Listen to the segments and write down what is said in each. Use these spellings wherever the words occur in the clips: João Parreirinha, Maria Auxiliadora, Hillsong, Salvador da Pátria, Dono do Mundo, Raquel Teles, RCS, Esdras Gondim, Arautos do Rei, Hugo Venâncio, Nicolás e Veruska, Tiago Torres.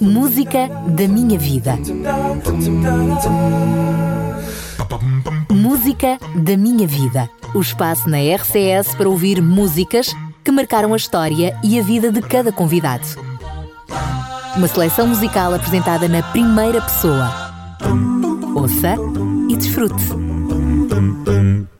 Música da minha vida. Música da minha vida. O espaço na RCS para ouvir músicas que marcaram a história e a vida de cada convidado. Uma seleção musical apresentada na primeira pessoa. Ouça e desfrute.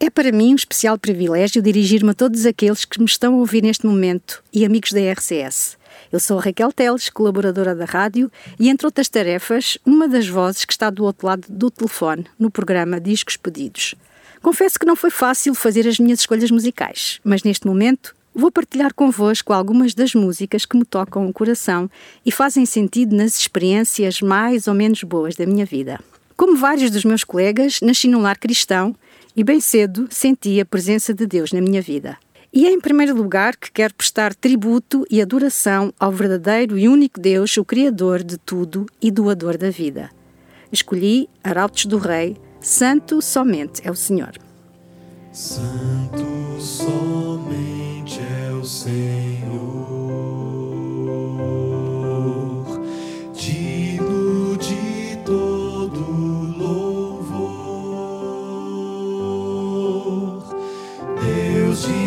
É para mim um especial privilégio dirigir-me a todos aqueles que me estão a ouvir neste momento e amigos da RCS. Eu sou a Raquel Teles, colaboradora da rádio e, entre outras tarefas, uma das vozes que está do outro lado do telefone, no programa Discos Pedidos. Confesso que não foi fácil fazer as minhas escolhas musicais, mas neste momento vou partilhar convosco algumas das músicas que me tocam o coração e fazem sentido nas experiências mais ou menos boas da minha vida. Como vários dos meus colegas, nasci num lar cristão e bem cedo senti a presença de Deus na minha vida. E é em primeiro lugar que quero prestar tributo e adoração ao verdadeiro e único Deus, o Criador de tudo e doador da vida. Escolhi Arautos do Rei, Santo somente é o Senhor. Santo somente é o Senhor, digno de todo louvor, Deus de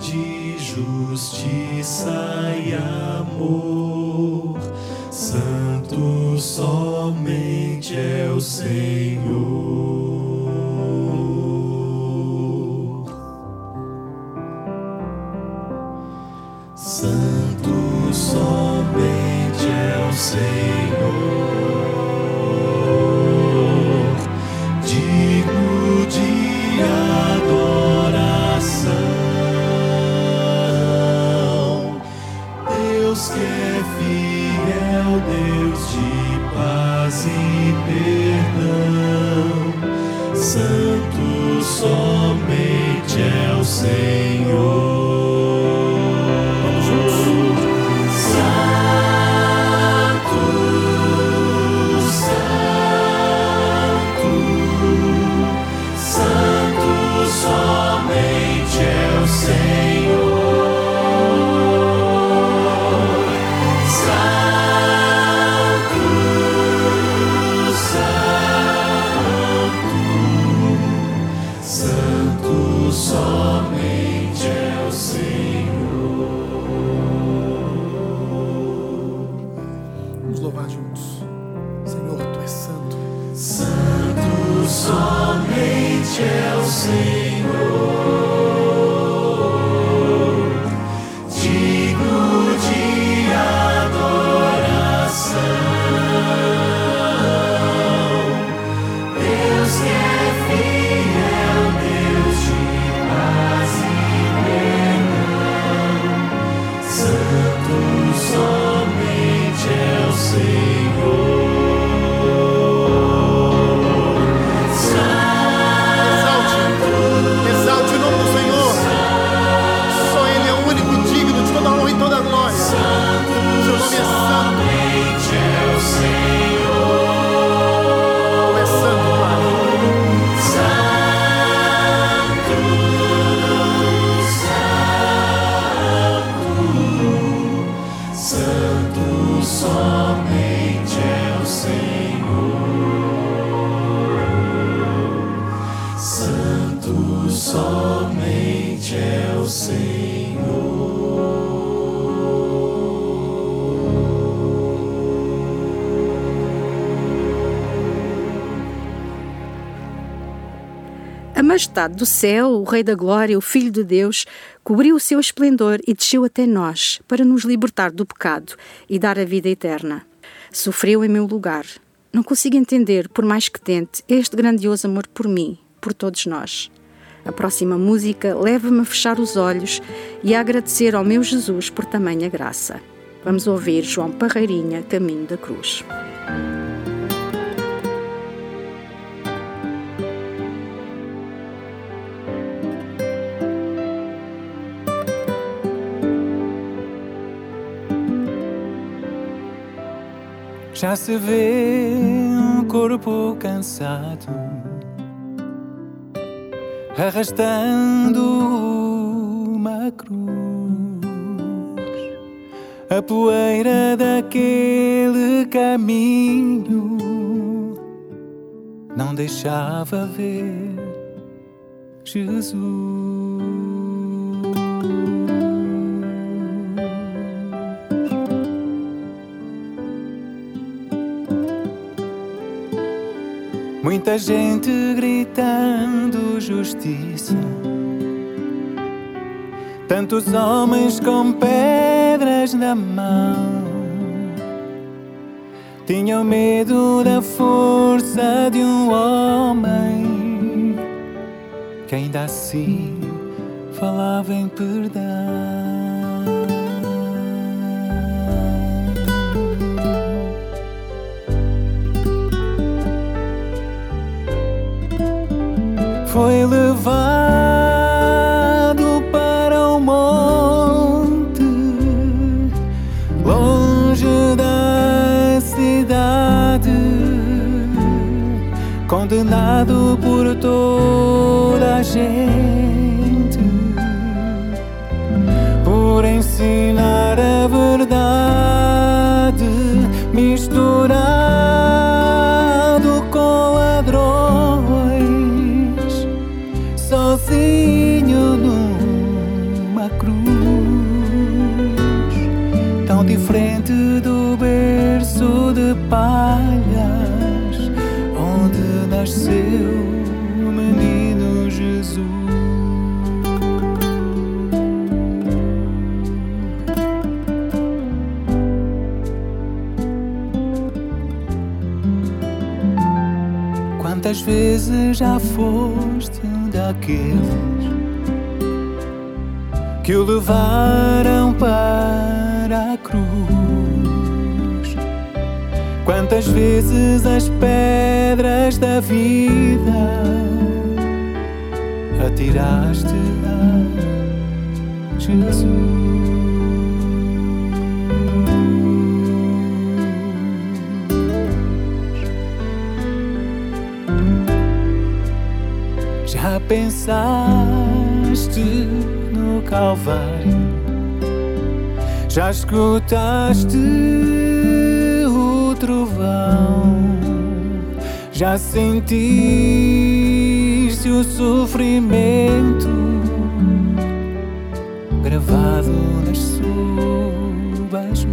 de justiça e amor, santo somente é o Senhor. Santo somente é o Senhor, digno de adoração. Deus que é fiel, Deus de paz e perdão, santo somente é o Senhor. Santo, santo, santo somente é o Senhor. Majestade do céu, o Rei da Glória, o Filho de Deus, cobriu o seu esplendor e desceu até nós para nos libertar do pecado e dar a vida eterna. Sofreu em meu lugar. Não consigo entender, por mais que tente, este grandioso amor por mim, por todos nós. A próxima música leva-me a fechar os olhos e a agradecer ao meu Jesus por tamanha graça. Vamos ouvir João Parreirinha, Caminho da Cruz. Já se vê um corpo cansado, arrastando uma cruz. a poeira daquele caminho não deixava ver Jesus. Muita gente gritando justiça, tantos homens com pedras na mão. Tinham medo da força de um homem que ainda assim falava em perdão. Foi levado para o monte, longe da cidade, condenado por toda a gente, por ensinar a verdade, misturado com ladrões, sozinho numa cruz, tão diferente do berço de palhas onde nasceu o menino Jesus. Quantas vezes já foste daqueles que o levaram para a cruz? Quantas vezes as pedras da vida atiraste a Jesus? Já pensaste no Calvário? Já escutaste o trovão? Já sentiste o sofrimento gravado nas suas mãos?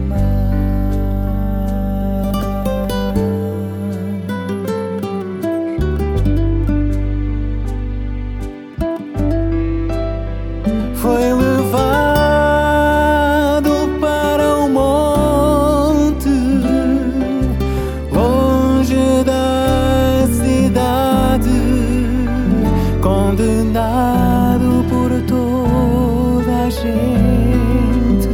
Condenado por toda a gente,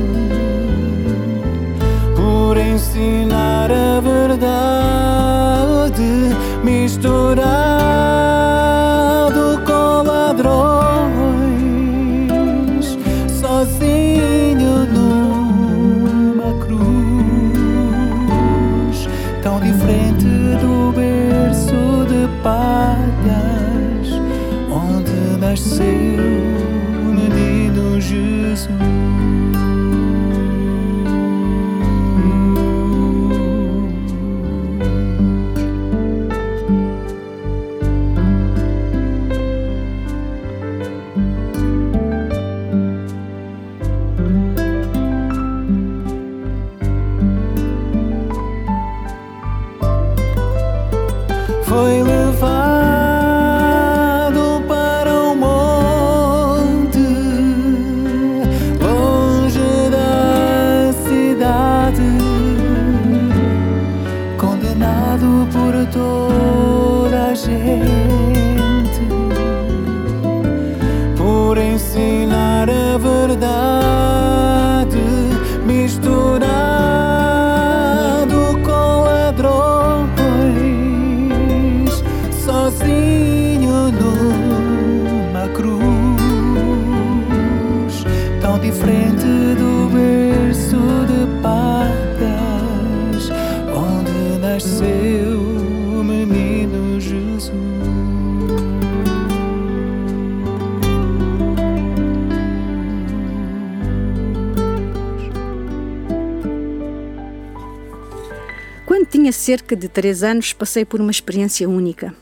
por ensinar a verdade, misturado com ladrões, sozinho numa cruz, tão diferente do berço de palha onde nasceu o menino Jesus. Quando tinha cerca de 3 anos, passei por uma experiência única.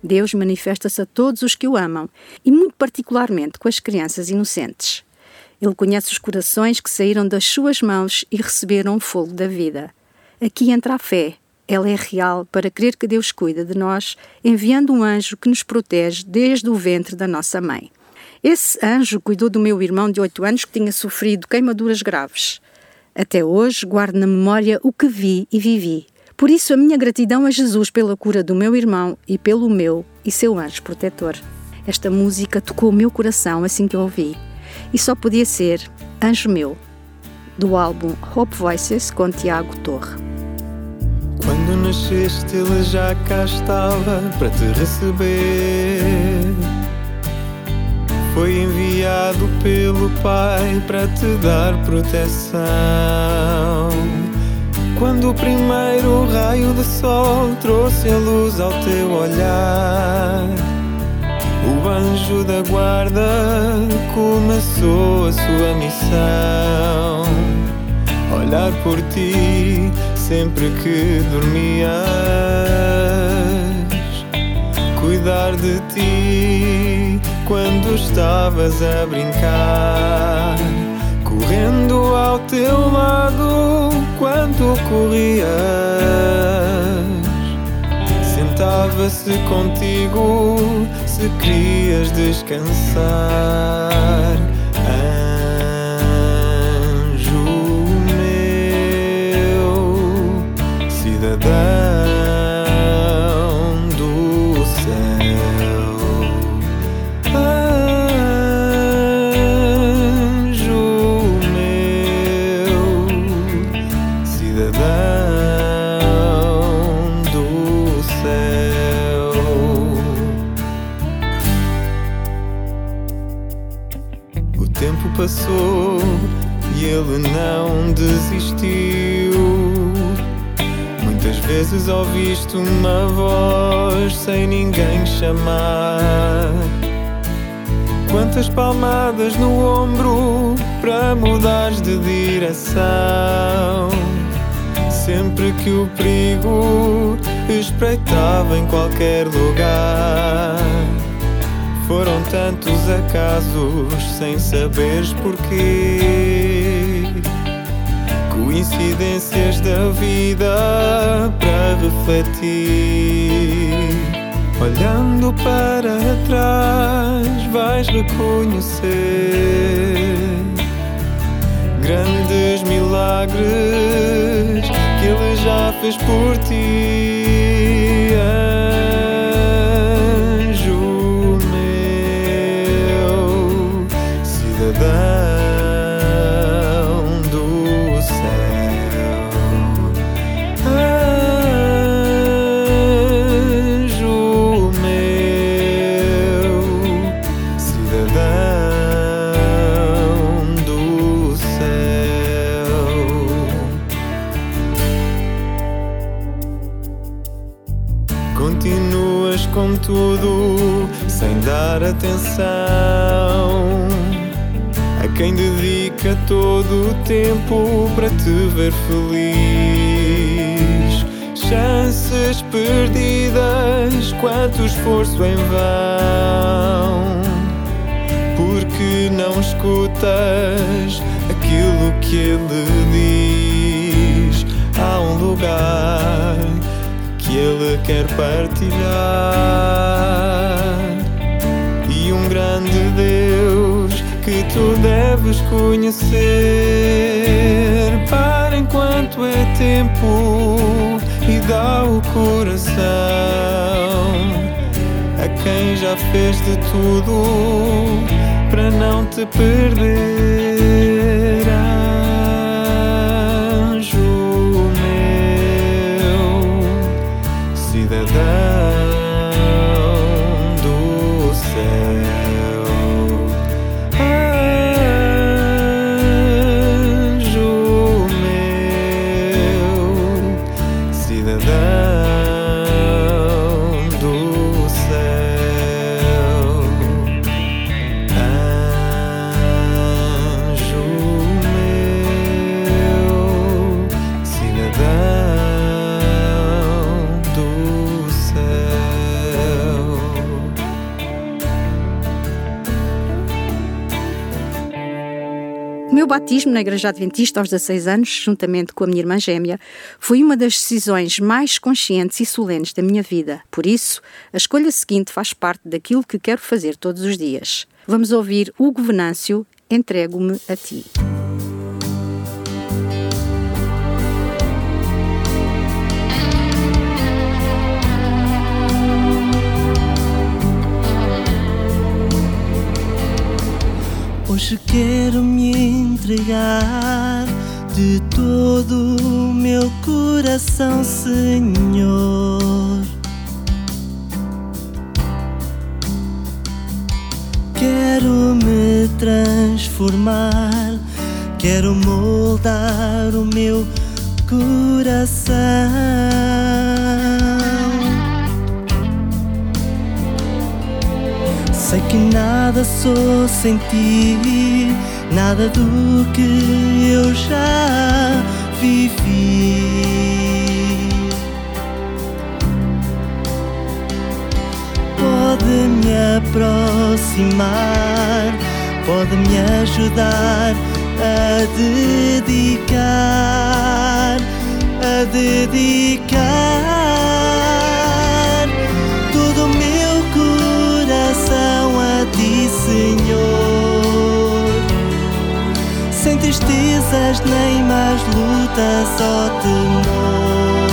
Deus manifesta-se a todos os que o amam, e muito particularmente com as crianças inocentes. Ele conhece os corações que saíram das suas mãos e receberam o fogo da vida. Aqui entra a fé. Ela é real para crer que Deus cuida de nós, enviando um anjo que nos protege desde o ventre da nossa mãe. Esse anjo cuidou do meu irmão de 8 anos que tinha sofrido queimaduras graves. Até hoje guardo na memória o que vi e vivi. Por isso, a minha gratidão a Jesus pela cura do meu irmão e pelo meu e seu anjo protetor. Esta música tocou o meu coração assim que eu ouvi. E só podia ser Anjo Meu, do álbum Hope Voices, com Tiago Torres. Quando nasceste, ele já cá estava para te receber. Foi enviado pelo Pai para te dar proteção. Quando o primeiro raio de sol trouxe a luz ao teu olhar, o anjo da guarda começou a sua missão. Olhar por ti sempre que dormias, cuidar de ti quando estavas a brincar, correndo ao teu lado quando corrias, sentava-se contigo se querias descansar. Anjo meu, cidadão do céu. Passou e ele não desistiu. Muitas vezes ouviste uma voz sem ninguém chamar. Quantas palmadas no ombro para mudares de direção, sempre que o perigo espreitava em qualquer lugar. Foram tantos acasos, sem saberes porquê, coincidências da vida para refletir. Olhando para trás vais reconhecer grandes milagres que ele já fez por ti. Cidadão do céu, anjo meu, cidadão do céu. Continuas com tudo sem dar atenção a quem dedica todo o tempo para te ver feliz. Chances perdidas, quanto esforço em vão, porque não escutas aquilo que ele diz. Há um lugar que ele quer partilhar e um grande Deus que tu deves conhecer. Para enquanto é tempo e dá o coração a quem já fez de tudo para não te perder. Anjo meu, cidadão do céu. Anjo batismo na Igreja Adventista aos 16 anos, juntamente com a minha irmã gêmea, foi uma das decisões mais conscientes e solenes da minha vida. Por isso, a escolha seguinte faz parte daquilo que quero fazer todos os dias. Vamos ouvir Hugo Venâncio, Entrego-me a Ti. Hoje quero me entregar de todo o meu coração, Senhor. Quero me transformar, quero moldar o meu coração. Sei que nada sou sem Ti, nada do que eu já vivi pode me aproximar, pode me ajudar a dedicar todo o meu coração a Ti, Senhor. Sem tristezas nem mais lutas, só temor.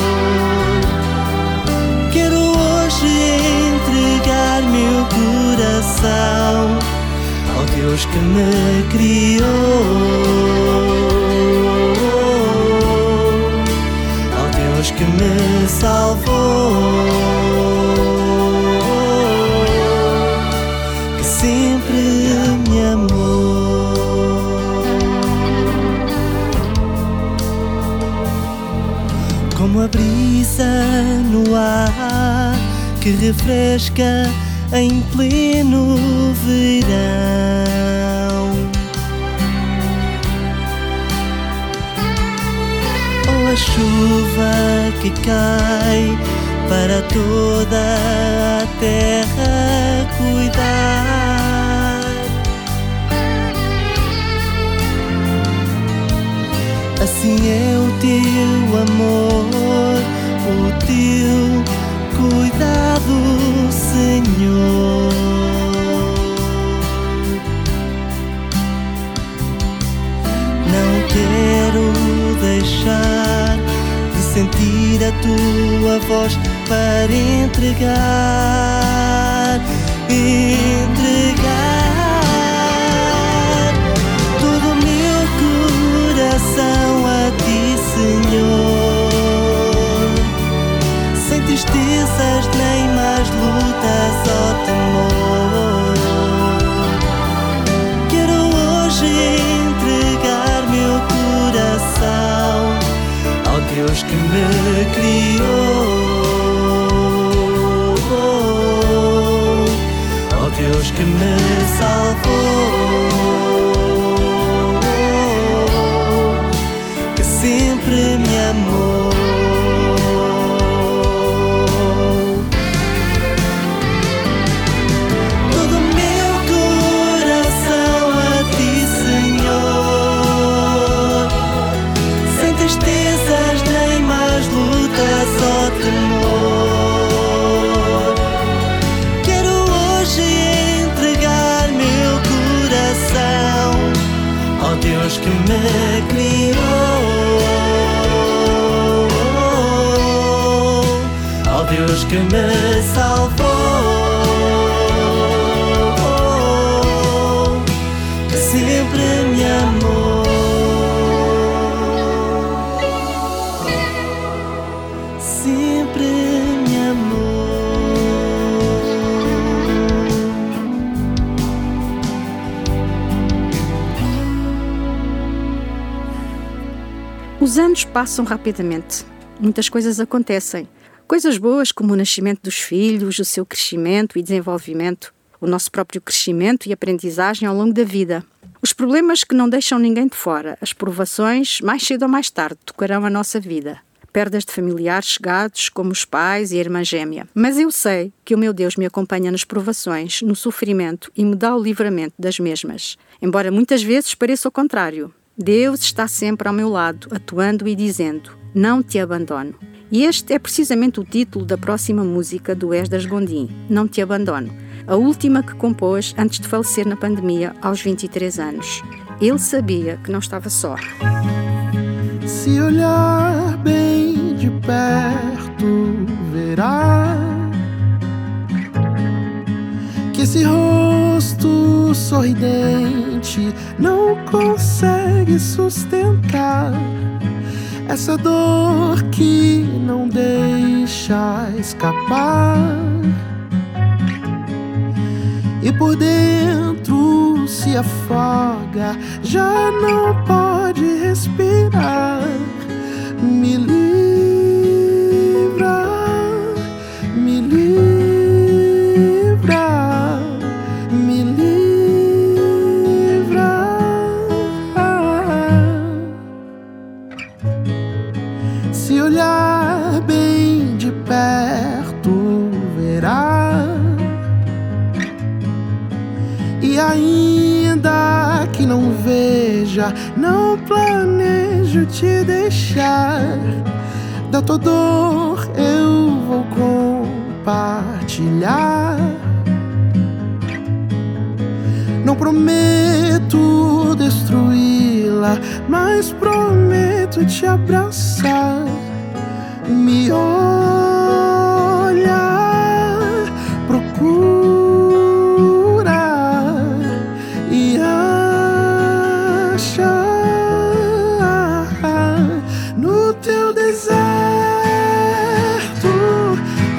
Quero hoje entregar meu coração ao Deus que me criou, ao Deus que me salvou, que sempre me amou. Como a brisa no ar que refresca em pleno verão, ou a chuva que cai para toda a terra cuidar, assim é o Teu amor, o Teu cuidado, Senhor. Não quero deixar de sentir a Tua voz para entregar todo o meu coração a Ti, Senhor. Sem tristezas nem mais lutas, só temor. Quero hoje entregar meu coração ao Deus que me criou, ao Deus que me salvou, sempre me amou. Todo meu coração a Ti, Senhor. Sem tristezas nem mais lutas, só temor. Quero hoje entregar meu coração ao Deus que me criou, Deus que me salvou, que sempre me amou, sempre me amou. Os anos passam rapidamente. Muitas coisas acontecem. Coisas boas como o nascimento dos filhos, o seu crescimento e desenvolvimento, o nosso próprio crescimento e aprendizagem ao longo da vida. Os problemas que não deixam ninguém de fora, as provações, mais cedo ou mais tarde, tocarão a nossa vida. Perdas de familiares chegados, como os pais e a irmã gêmea. Mas eu sei que o meu Deus me acompanha nas provações, no sofrimento e me dá o livramento das mesmas, embora muitas vezes pareça o contrário. Deus está sempre ao meu lado, atuando e dizendo, não te abandono. E este é precisamente o título da próxima música do Esdras Gondim, Não Te Abandono, a última que compôs antes de falecer na pandemia aos 23 anos. Ele sabia que não estava só. Se olhar bem de perto, verá que esse rosto sorridente não consegue sustentar essa dor que não deixa escapar. E por dentro se afoga, já não pode respirar. Me livra, me livra. Se olhar bem de perto, verá, e ainda que não veja, não planejo te deixar. Da tua dor eu vou compartilhar. Não prometo destruí-la, mas prometo te abraçar. Me olha, procura e acha no teu deserto.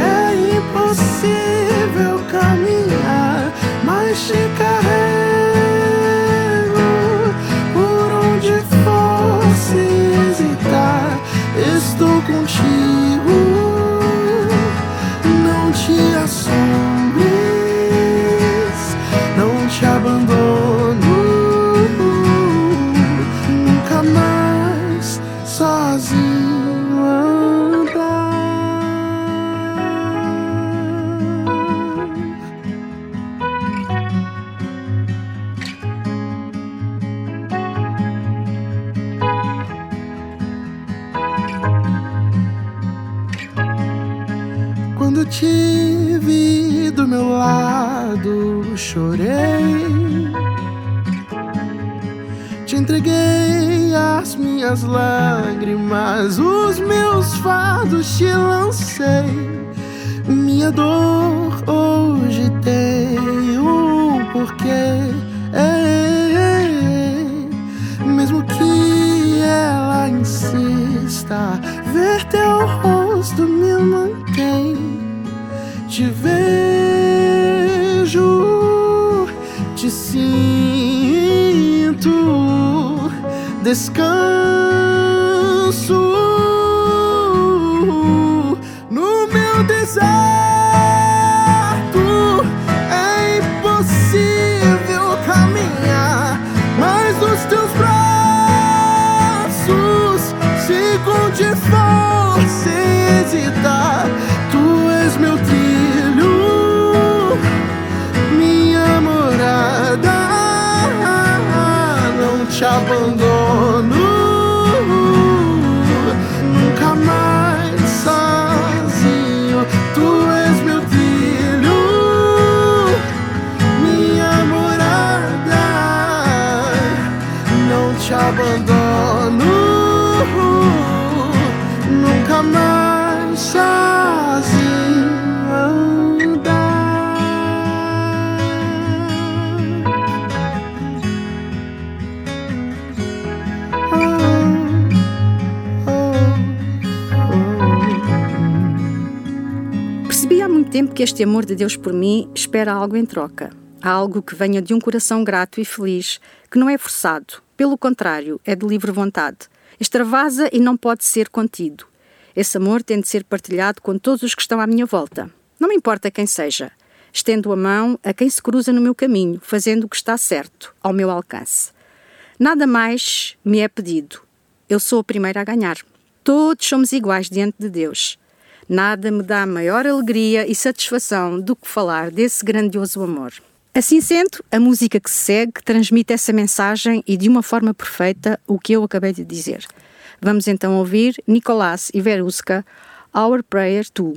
É impossível caminhar, mas te carrego por onde for se hesitar. Estou contigo, não te assombres, não te abandono, nunca mais sozinho andar. Quando te vi do meu lado, chorei. Te entreguei as minhas lágrimas, os meus fardos te lancei. Minha dor hoje tem um porquê. Mesmo que ela insista, ver teu rosto me mantém. Te vejo, te sinto, descanso no meu deserto. É impossível caminhar, mas nos teus braços sigo de força sem hesitar. Tu és meu trilho, minha morada, não te abandono, nunca mais sozinho. Tu és meu trilho, minha morada, não te abandono, nunca mais sozinho. Tempo que este amor de Deus por mim espera algo em troca, algo que venha de um coração grato e feliz, que não é forçado, pelo contrário, é de livre vontade, extravasa e não pode ser contido. Esse amor tem de ser partilhado com todos os que estão à minha volta, não me importa quem seja. Estendo a mão a quem se cruza no meu caminho, fazendo o que está certo, ao meu alcance. Nada mais me é pedido, eu sou a primeira a ganhar, todos somos iguais diante de Deus. Nada me dá maior alegria e satisfação do que falar desse grandioso amor. Assim sendo, a música que se segue transmite essa mensagem e de uma forma perfeita o que eu acabei de dizer. Vamos então ouvir Nicolás e Veruska, Our Prayer To.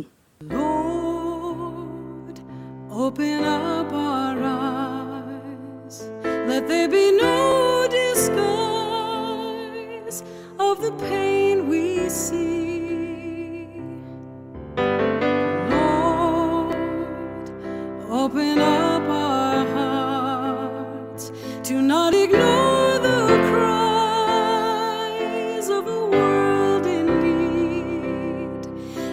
Lord, open up our eyes, let there be no disguise of the pain we see. Lord, open up our hearts to not ignore the cries of a world in need,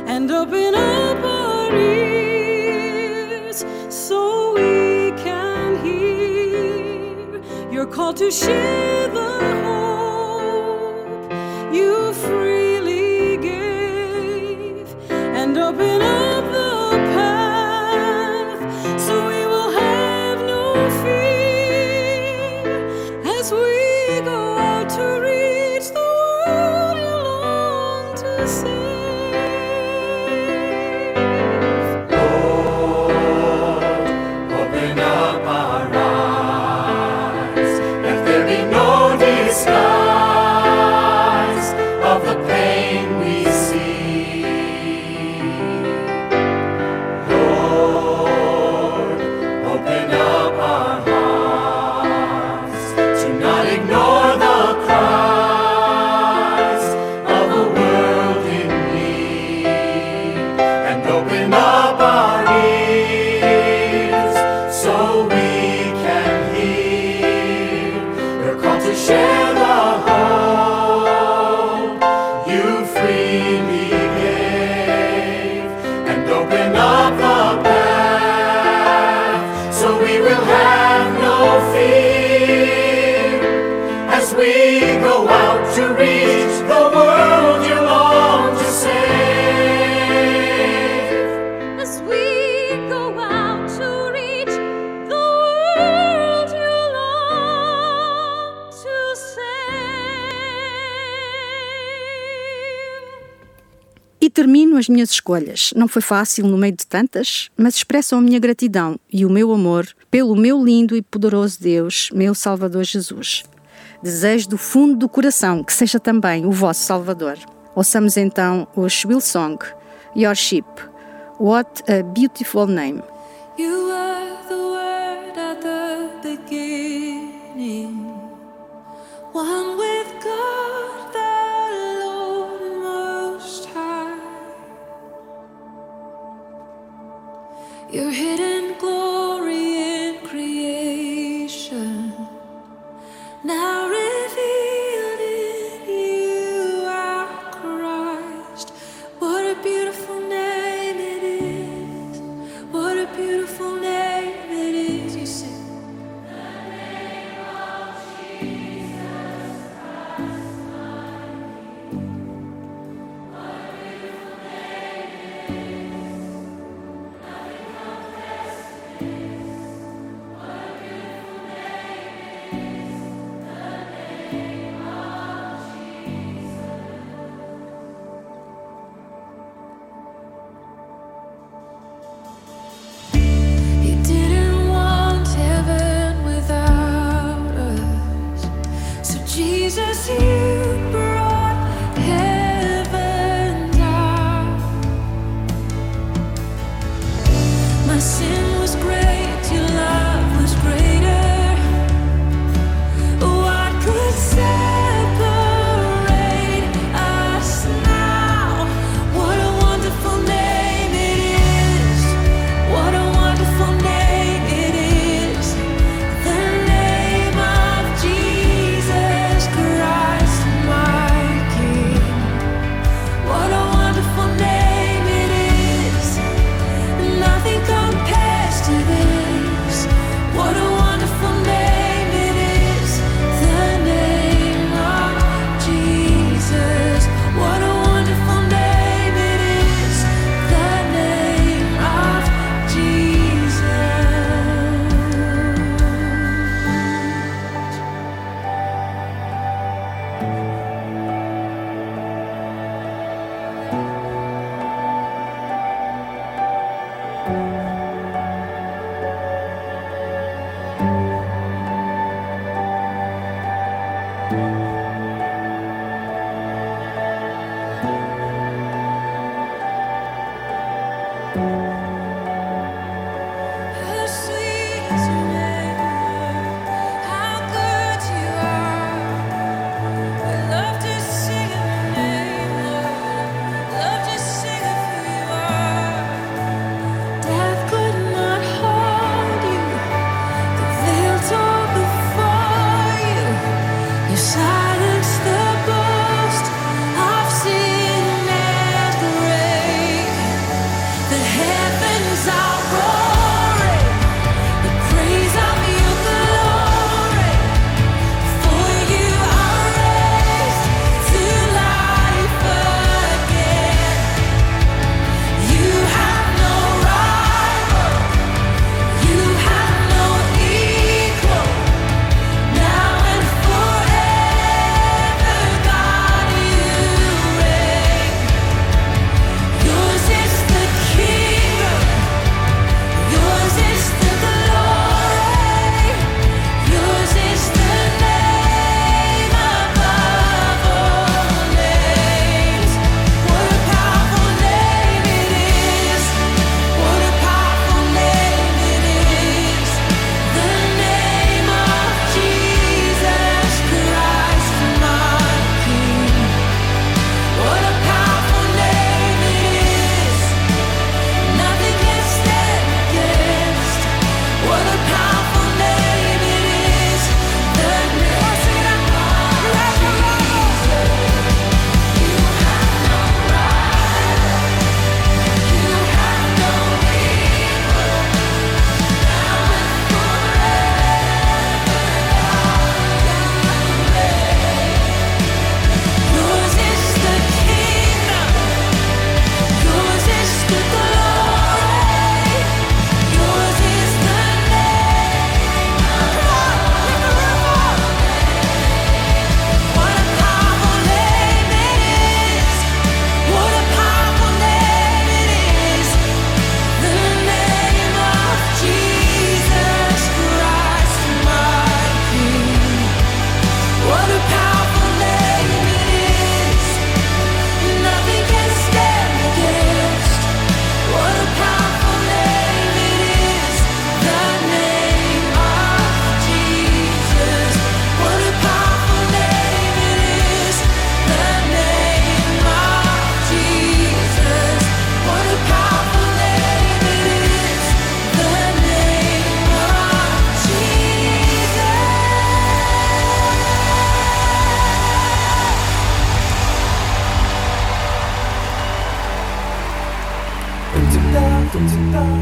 and open up our ears so we can hear your call to share the hope you freely gave, and open up the path so we will have no fear as we go out to reach the world you long to see. Termino as minhas escolhas. Não foi fácil no meio de tantas, mas expressam a minha gratidão e o meu amor pelo meu lindo e poderoso Deus, meu Salvador Jesus. Desejo do fundo do coração que seja também o vosso Salvador. Ouçamos então o Hillsong, Your Ship. What a Beautiful Name. You were the word at the beginning, one with God, the Lord Most High. Your hidden glory in creation, now revealed in you are Christ. What a beautiful name it is. What a beautiful name it is. You sing the name of Jesus Christ, my King. What a beautiful name it is. Yes.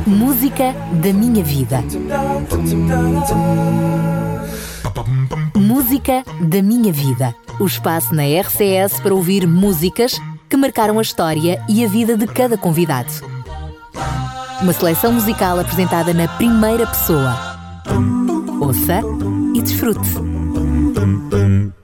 Música da minha vida. Música da minha vida. O espaço na RCS para ouvir músicas que marcaram a história e a vida de cada convidado. Uma seleção musical apresentada na primeira pessoa. Ouça e desfrute.